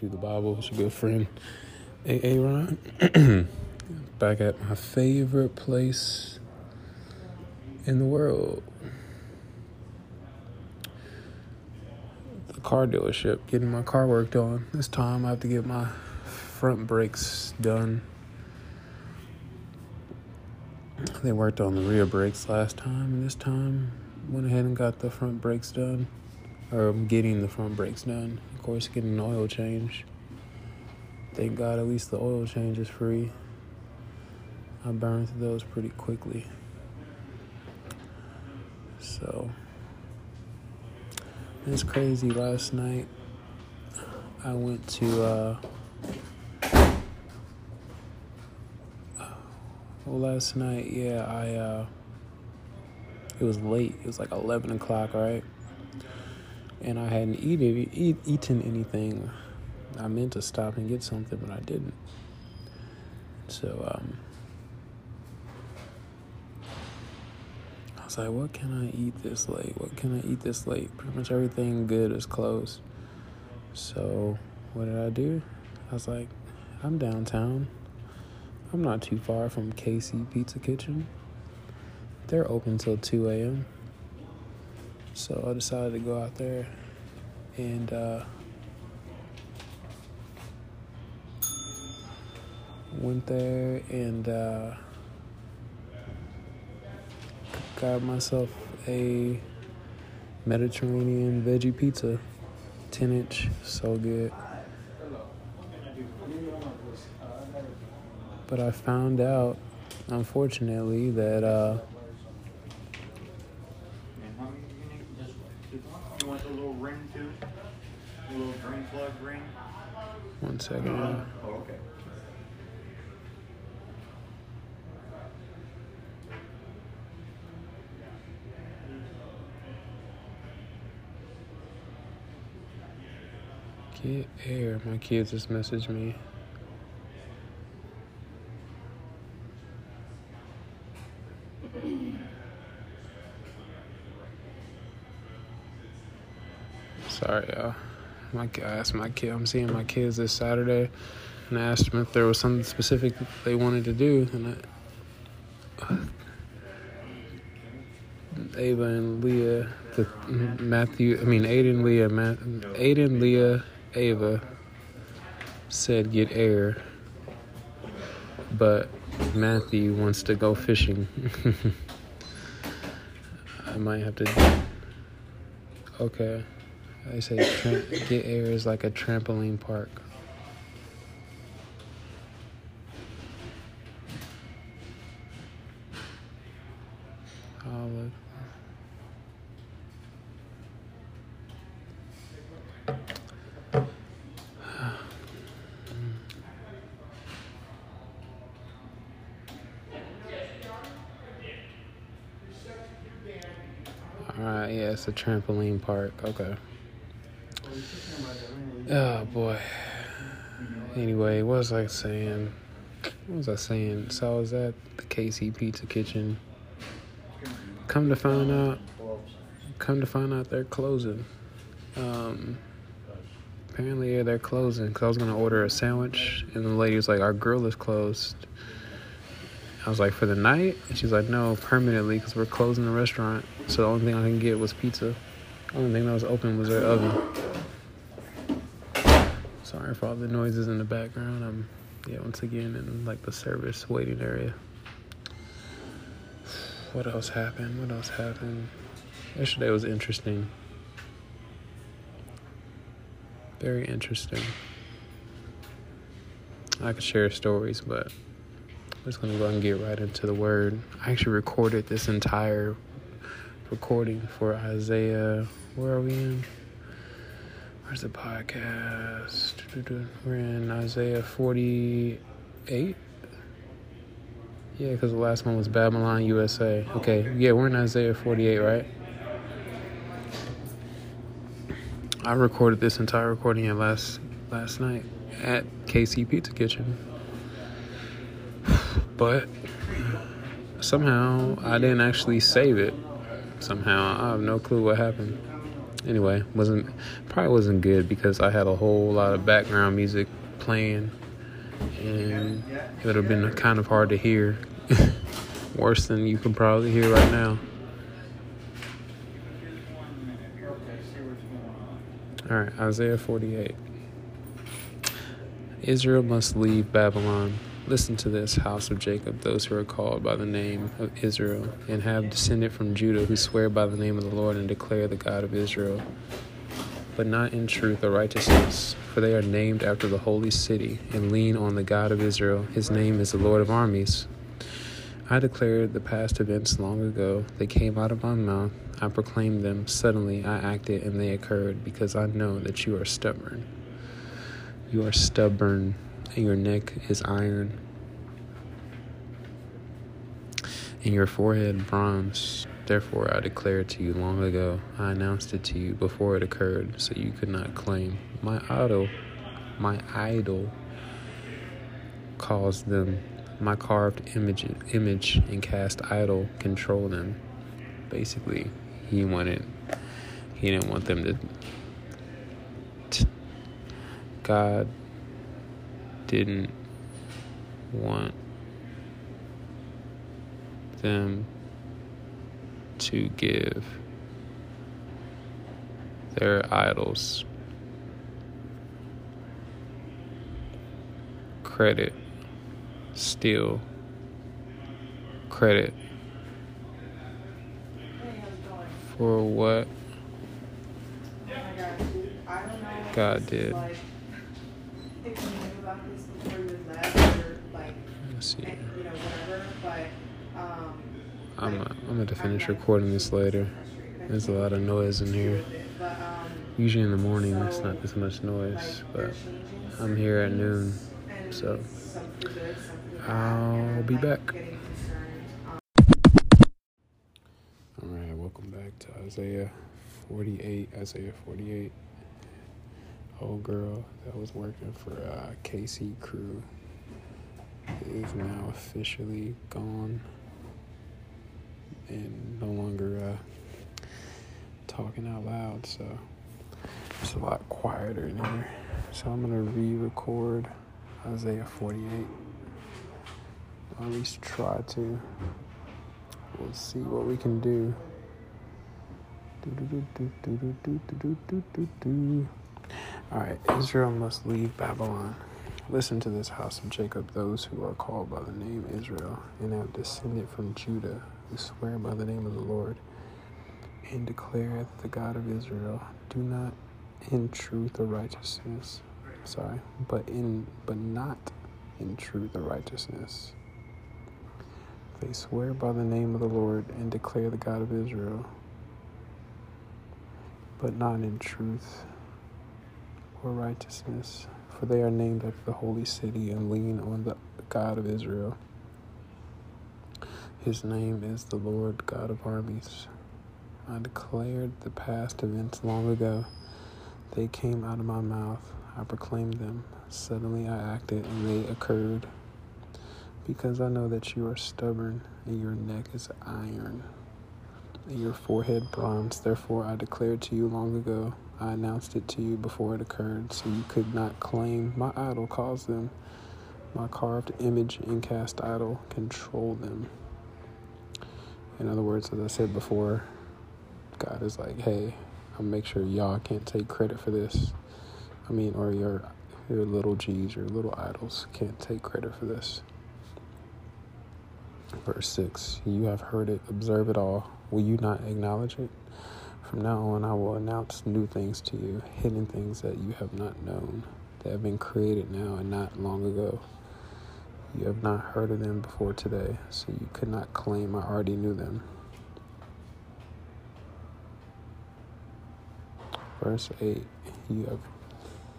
you the Bible. It's a good friend, A.A. Ron. Back at my favorite place in the world, the car dealership, getting my car worked on. This time I have to get my front brakes done. They worked on the rear brakes last time, and this time went ahead and got the front brakes done. Or I'm getting the front brakes done. Of course, getting an oil change. Thank God at least the oil change is free. I burned through those pretty quickly. So, it's crazy. Last night, I went to, it was late. It was like 11 o'clock, right? And I hadn't eaten anything. I meant to stop and get something, but I didn't. So, I was like, what can I eat this late? Pretty much everything good is closed. So, what did I do? I was like, I'm downtown. I'm not too far from KC Pizza Kitchen. They're open till 2 a.m. So I decided to go out there and went there and got myself a Mediterranean veggie pizza, 10-inch, so good. But I found out, unfortunately, that one second. Oh, okay. Get air. My kids just messaged me. Sorry, y'all. I'm seeing my kids this Saturday, and I asked them if there was something specific that they wanted to do, and Ava and Leah, Aiden, Leah, Ava said get air, but Matthew wants to go fishing. I might have to. Okay. They say get air is like a trampoline park. All right, yeah, it's a trampoline park. Okay. Oh, boy. Anyway, what was I saying? So I was at the KC Pizza Kitchen. Come to find out they're closing. Apparently, yeah, they're closing, because I was going to order a sandwich, and the lady was like, our grill is closed. I was like, for the night? And she's like, no, permanently, because we're closing the restaurant. So the only thing I can get was pizza. The only thing that was open was their oven. Sorry for all the noises in the background. I'm, once again in like the service waiting area. What else happened? Yesterday was interesting. Very interesting. I could share stories, but I'm just going to go ahead and get right into the word. I actually recorded this entire recording for Isaiah. Where are we in? Where's the podcast? We're in Isaiah 48. Yeah, because the last one was Babylon, USA. Okay, yeah, we're in Isaiah 48, right? I recorded this entire recording last night at KC Pizza Kitchen. But somehow I didn't actually save it. I have no clue what happened. anyway, probably wasn't good because I had a whole lot of background music playing, and it would have been kind of hard to hear. Worse than you can probably hear right now. All right, Isaiah 48. Israel must leave Babylon. Listen to this, house of Jacob, those who are called by the name of Israel, and have descended from Judah, who swear by the name of the Lord and declare the God of Israel, but not in truth or righteousness, for they are named after the holy city, and lean on the God of Israel. His name is the Lord of armies. I declared the past events long ago. They came out of my mouth. I proclaimed them. Suddenly I acted, and they occurred, because I know that you are stubborn. You are stubborn, and your neck is iron, and your forehead bronze. Therefore I declared to you long ago. I announced it to you before it occurred, so you could not claim. My idol caused them. My carved image and cast idol control them. Basically, he didn't want them to. God didn't want them to give their idols credit. Steal credit for what God did. Let's see. I'm going to finish recording this later. There's a lot of noise in here. Usually in the morning, it's not this much noise, but I'm here at noon, so I'll be back. All right, welcome back to Isaiah 48. Isaiah 48. Old girl that was working for KC Crew is now officially gone and no longer talking out loud. So it's a lot quieter in here. So I'm gonna re-record Isaiah 48. Or at least try to. We'll see what we can do. Alright, Israel must leave Babylon. Listen to this, house of Jacob, those who are called by the name Israel, and have descended from Judah, who swear by the name of the Lord, and declare the God of Israel, do not in truth or righteousness. Sorry, but not in truth or righteousness. They swear by the name of the Lord and declare the God of Israel, but not in truth or righteousness, for they are named after the holy city and lean on the God of Israel. His name is the Lord God of armies. I declared the past events long ago. They came out of my mouth. I proclaimed them. Suddenly I acted, and they occurred, because I know that you are stubborn, and your neck is iron, and your forehead bronze. Therefore I declared to you long ago. I announced it to you before it occurred, so you could not claim. My idol caused them. My carved image and cast idol control them. In other words, as I said before, God is like, hey, I'll make sure y'all can't take credit for this. I mean, or your little G's, your little idols can't take credit for this. Verse 6, you have heard it, observe it all. Will you not acknowledge it? From now on, I will announce new things to you, hidden things that you have not known, that have been created now and not long ago. You have not heard of them before today, so you could not claim I already knew them. Verse 8, you have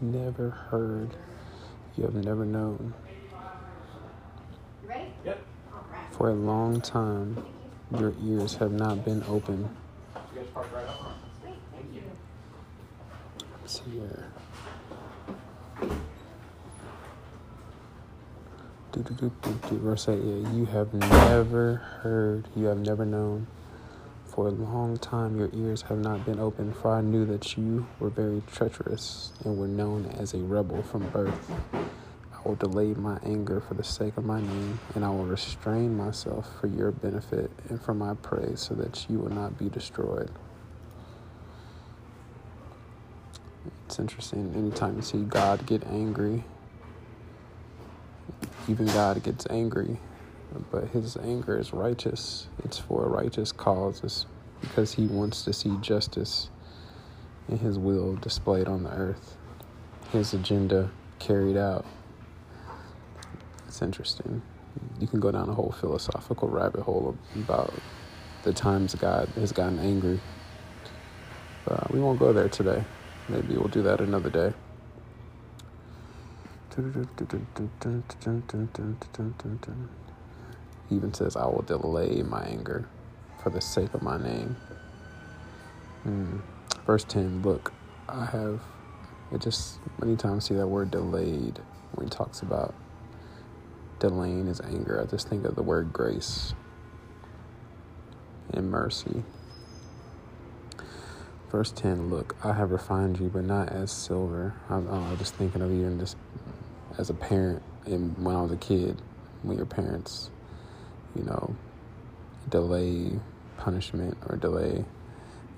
never heard, you have never known. Yep. For a long time, your ears have not been open. You guys park right up front. Thank you. Let's see here. Verse 8, you have never heard, you have never known. For a long time your ears have not been open, for I knew that you were very treacherous and were known as a rebel from birth. I will delay my anger for the sake of my name, and I will restrain myself for your benefit and for my praise, so that you will not be destroyed. It's interesting, anytime you see God get angry, even God gets angry, but his anger is righteous. It's for a righteous cause. It's because he wants to see justice and his will displayed on the earth, his agenda carried out. It's interesting. You can go down a whole philosophical rabbit hole about the times God has gotten angry. But we won't go there today. Maybe we'll do that another day. He even says, I will delay my anger for the sake of my name. Verse 10, look, many times see that word delayed when he talks about delaying his anger. I just think of the word grace and mercy. Verse 10, look, I have refined you, but not as silver. I'm just thinking of even just as a parent, and when I was a kid, when your parents, delay punishment or delay,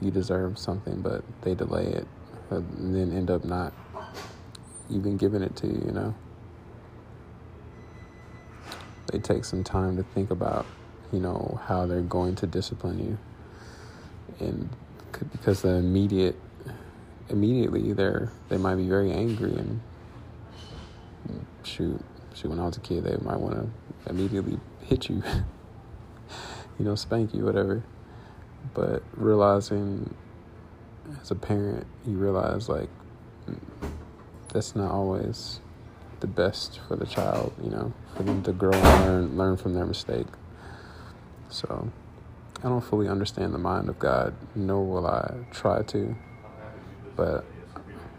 you deserve something, but they delay it and then end up not even giving it to you, They take some time to think about, how they're going to discipline you. And because the immediately they might be very angry and shoot, when I was a kid, they might want to immediately hit you, spank you, whatever. But realizing as a parent, you realize that's not always the best for the child, for them to grow and learn from their mistake. So I don't fully understand the mind of God, nor will I try to, but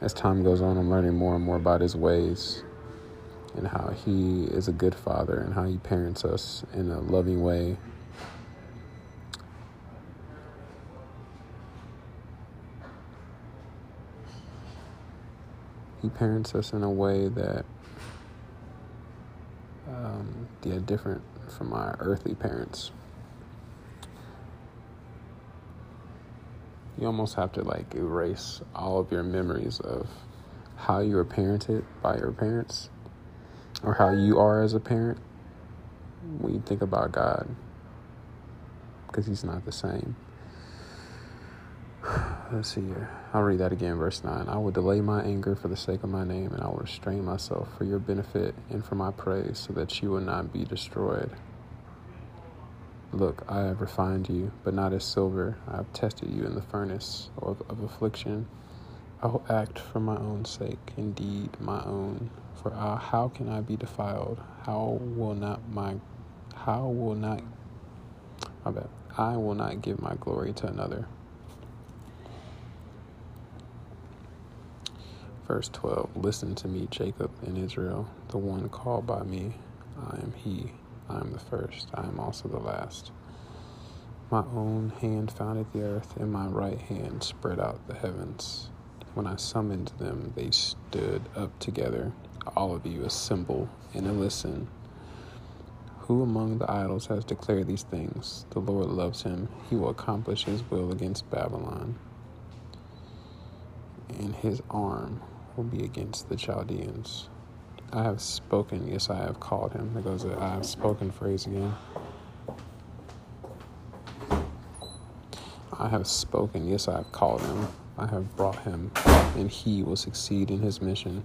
as time goes on, I'm learning more and more about his ways and how he is a good father and how he parents us in a loving way. He parents us in a way that different from our earthly parents. You almost have to erase all of your memories of how you were parented by your parents or how you are as a parent when you think about God, because he's not the same. Let's see here. I'll read that again, verse 9. I will delay my anger for the sake of my name, and I will restrain myself for your benefit and for my praise, so that you will not be destroyed. Look, I have refined you, but not as silver. I have tested you in the furnace of affliction. I will act for my own sake, indeed my own. For how can I be defiled? I will not give my glory to another. Verse 12, listen to me, Jacob and Israel, the one called by me. I am he. I am the first. I am also the last. My own hand founded the earth, and my right hand spread out the heavens. When I summoned them, they stood up together. All of you assemble and listen. Who among the idols has declared these things? The Lord loves him. He will accomplish his will against Babylon, and his arm will be against the Chaldeans. I have spoken, yes, I have called him. There goes the I have spoken phrase again. I have spoken, yes, I have called him. I have brought him, and he will succeed in his mission.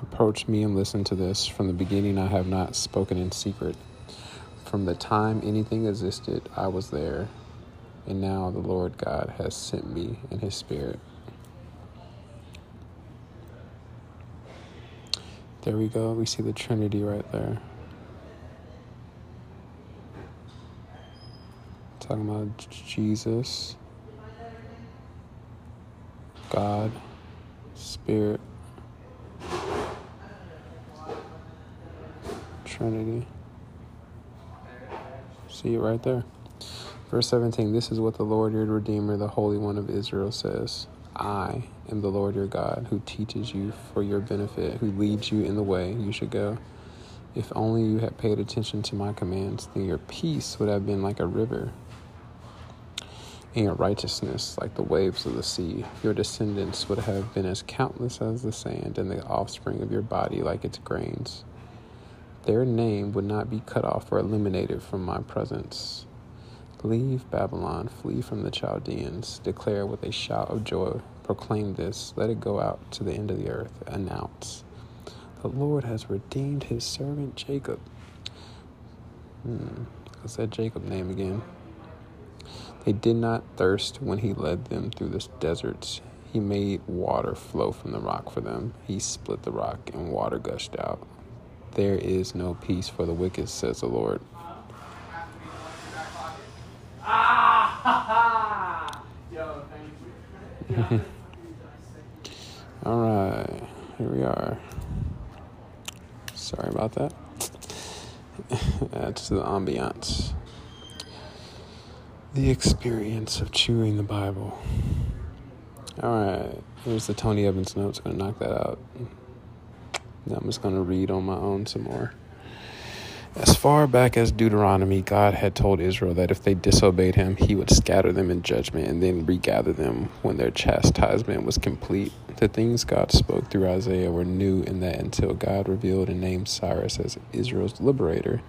Approach me and listen to this. From the beginning, I have not spoken in secret. From the time anything existed, I was there, and now the Lord God has sent me in his spirit. There we go. We see the Trinity right there. Talking about Jesus, God, Spirit, Trinity. See it right there. Verse 17, this is what the Lord your Redeemer, the Holy One of Israel says. I am the Lord your God, who teaches you for your benefit, who leads you in the way you should go. If only you had paid attention to my commands, then your peace would have been like a river, and your righteousness like the waves of the sea. Your descendants would have been as countless as the sand, and the offspring of your body like its grains. Their name would not be cut off or eliminated from my presence. Leave Babylon, flee from the Chaldeans, declare with a shout of joy, proclaim this, let it go out to the end of the earth, announce, the Lord has redeemed his servant Jacob. What's that Jacob name again? They did not thirst when he led them through the deserts. He made water flow from the rock for them. He split the rock and water gushed out. There is no peace for the wicked, says the Lord. All right, here we are. Sorry about that. That's the ambiance. The experience of chewing the Bible. All right, here's the Tony Evans notes. I'm going to knock that out. Now I'm just going to read on my own some more. As far back as Deuteronomy, God had told Israel that if they disobeyed him, he would scatter them in judgment and then regather them when their chastisement was complete. The things God spoke through Isaiah were new in that until God revealed and named Cyrus as Israel's liberator,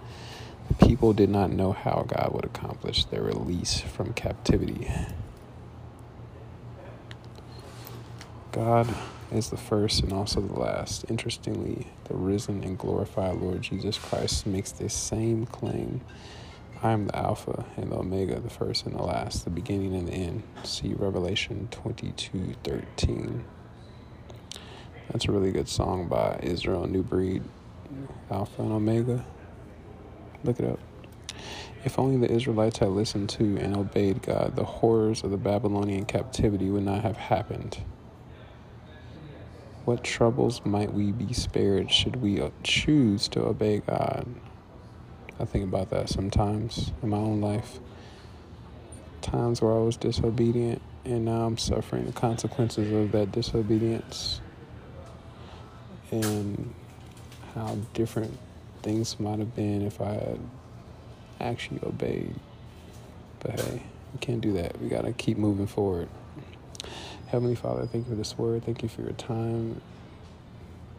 the people did not know how God would accomplish their release from captivity. God is the first and also the last. Interestingly, the risen and glorified Lord Jesus Christ makes the same claim. I am the Alpha and the Omega, the first and the last, the beginning and the end. See Revelation 22:13. That's a really good song by Israel New Breed, Alpha and Omega. Look it up. If only the Israelites had listened to and obeyed God, the horrors of the Babylonian captivity would not have happened. What troubles might we be spared should we choose to obey God? I think about that sometimes in my own life. Times where I was disobedient, and now I'm suffering the consequences of that disobedience. And how different things might have been if I had actually obeyed. But hey, we can't do that. We got to keep moving forward. Heavenly Father, thank you for this word. Thank you for your time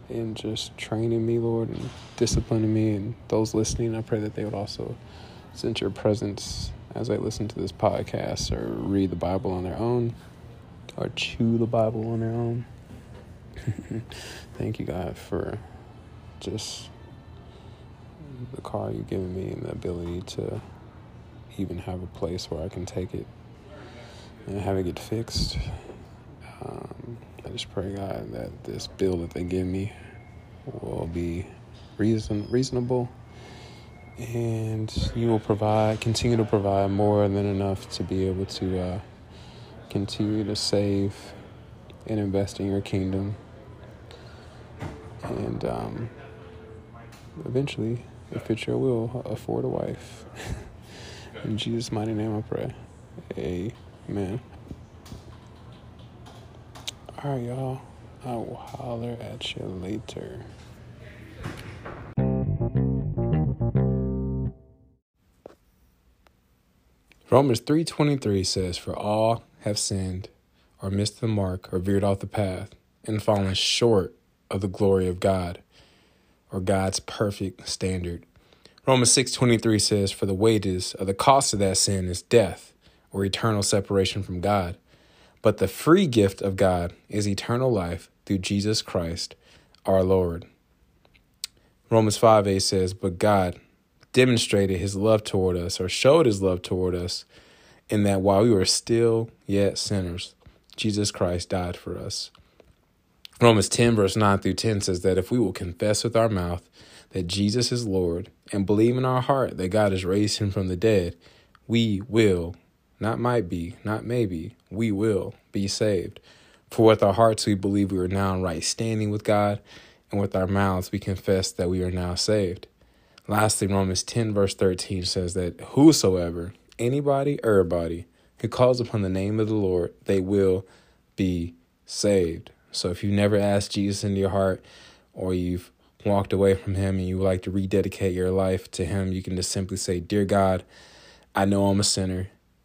in just training me, Lord, and disciplining me. And those listening, I pray that they would also sense your presence as they listen to this podcast or read the Bible on their own or chew the Bible on their own. Thank you, God, for just the call you've given me and the ability to even have a place where I can take it and have it get fixed. I just pray, God, that this bill that they give me will be reasonable, and you will continue to provide more than enough to be able to continue to save and invest in your kingdom, and eventually, if it's your will, afford a wife. In Jesus' mighty name, I pray. Amen. All right, y'all. I will holler at you later. Romans 3:23 says, for all have sinned or missed the mark or veered off the path and fallen short of the glory of God or God's perfect standard. Romans 6:23 says, for the wages or the cost of that sin is death or eternal separation from God. But the free gift of God is eternal life through Jesus Christ, our Lord. Romans 5:8 says, but God demonstrated his love toward us or showed his love toward us in that while we were still yet sinners, Jesus Christ died for us. Romans 10:9-10 says that if we will confess with our mouth that Jesus is Lord and believe in our heart that God has raised him from the dead, we will, not might be, not maybe, we will be saved. For with our hearts we believe we are now in right standing with God, and with our mouths we confess that we are now saved. Lastly, Romans 10:13 says that whosoever anybody, everybody who calls upon the name of the Lord, they will be saved. So if you've never asked Jesus into your heart, or you've walked away from him and you would like to rededicate your life to him, you can just simply say, "Dear God, I know I'm a sinner.